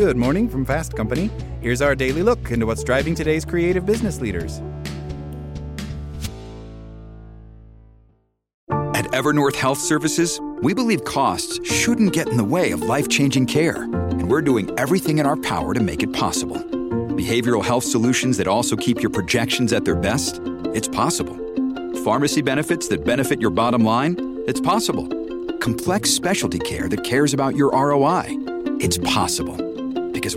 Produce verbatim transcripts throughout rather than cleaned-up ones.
Good morning from Fast Company. Here's our daily look into what's driving today's creative business leaders. At Evernorth Health Services, we believe costs shouldn't get in the way of life-changing care, and we're doing everything in our power to make it possible. Behavioral health solutions that also keep your projections at their best? It's possible. Pharmacy benefits that benefit your bottom line? It's possible. Complex specialty care that cares about your R O I? It's possible. Because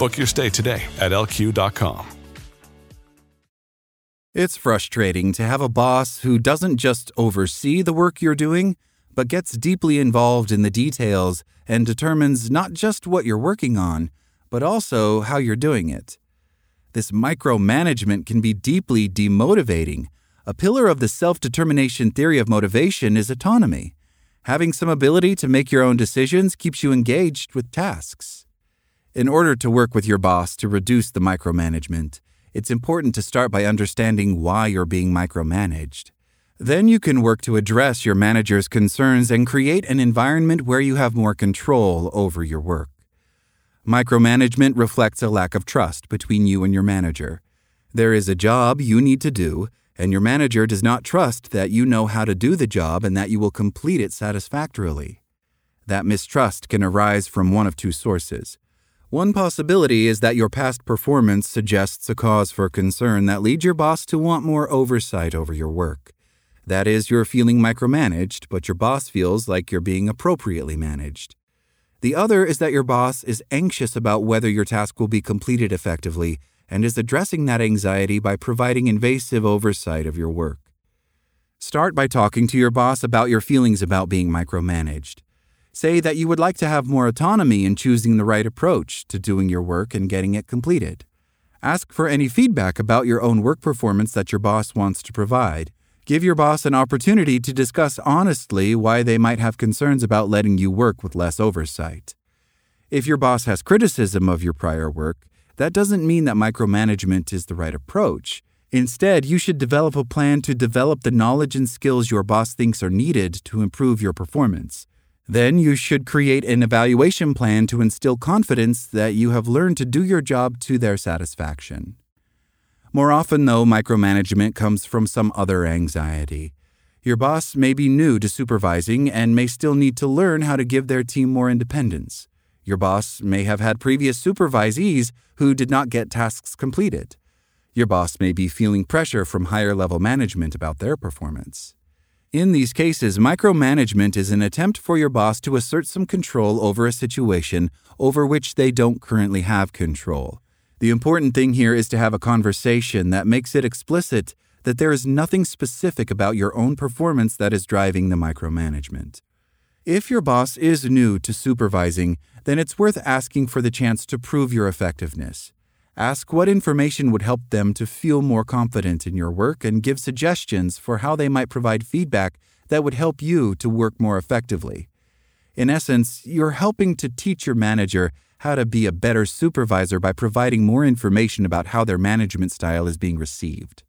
Book your stay today at L Q dot com. It's frustrating to have a boss who doesn't just oversee the work you're doing, but gets deeply involved in the details and determines not just what you're working on, but also how you're doing it. This micromanagement can be deeply demotivating. A pillar of the self-determination theory of motivation is autonomy. Having some ability to make your own decisions keeps you engaged with tasks. In order to work with your boss to reduce the micromanagement, it's important to start by understanding why you're being micromanaged. Then you can work to address your manager's concerns and create an environment where you have more control over your work. Micromanagement reflects a lack of trust between you and your manager. There is a job you need to do, and your manager does not trust that you know how to do the job and that you will complete it satisfactorily. That mistrust can arise from one of two sources. One possibility is that your past performance suggests a cause for concern that leads your boss to want more oversight over your work. That is, you're feeling micromanaged, but your boss feels like you're being appropriately managed. The other is that your boss is anxious about whether your task will be completed effectively and is addressing that anxiety by providing invasive oversight of your work. Start by talking to your boss about your feelings about being micromanaged. Say that you would like to have more autonomy in choosing the right approach to doing your work and getting it completed. Ask for any feedback about your own work performance that your boss wants to provide. Give your boss an opportunity to discuss honestly why they might have concerns about letting you work with less oversight. If your boss has criticism of your prior work, that doesn't mean that micromanagement is the right approach. Instead, you should develop a plan to develop the knowledge and skills your boss thinks are needed to improve your performance. Then you should create an evaluation plan to instill confidence that you have learned to do your job to their satisfaction. More often, though, micromanagement comes from some other anxiety. Your boss may be new to supervising and may still need to learn how to give their team more independence. Your boss may have had previous supervisees who did not get tasks completed. Your boss may be feeling pressure from higher-level management about their performance. In these cases, micromanagement is an attempt for your boss to assert some control over a situation over which they don't currently have control. The important thing here is to have a conversation that makes it explicit that there is nothing specific about your own performance that is driving the micromanagement. If your boss is new to supervising, then it's worth asking for the chance to prove your effectiveness. Ask what information would help them to feel more confident in your work and give suggestions for how they might provide feedback that would help you to work more effectively. In essence, you're helping to teach your manager how to be a better supervisor by providing more information about how their management style is being received.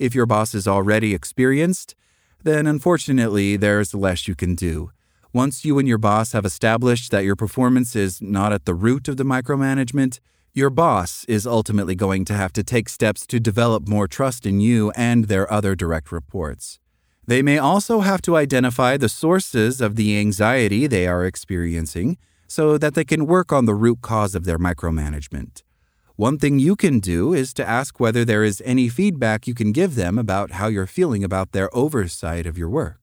If your boss is already experienced, then unfortunately there's less you can do. Once you and your boss have established that your performance is not at the root of the micromanagement, your boss is ultimately going to have to take steps to develop more trust in you and their other direct reports. They may also have to identify the sources of the anxiety they are experiencing, so that they can work on the root cause of their micromanagement. One thing you can do is to ask whether there is any feedback you can give them about how you're feeling about their oversight of your work.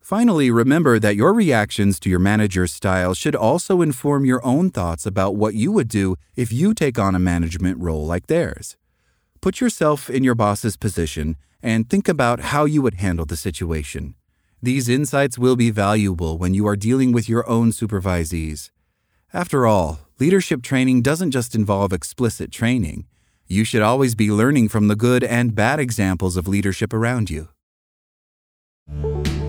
Finally, remember that your reactions to your manager's style should also inform your own thoughts about what you would do if you take on a management role like theirs. Put yourself in your boss's position and think about how you would handle the situation. These insights will be valuable when you are dealing with your own supervisees. After all, Leadership training doesn't just involve explicit training. You should always be learning from the good and bad examples of leadership around you.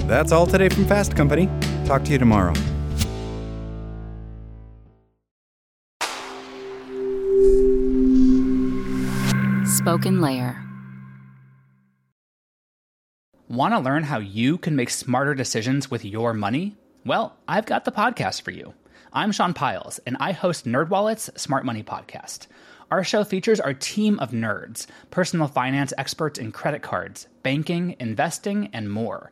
That's all today from Fast Company. Talk to you tomorrow. Spoken Layer. Want to learn how you can make smarter decisions with your money? Well, I've got the podcast for you. I'm Sean Pyles, and I host NerdWallet's Smart Money Podcast. Our show features our team of nerds, personal finance experts in credit cards, banking, investing, and more.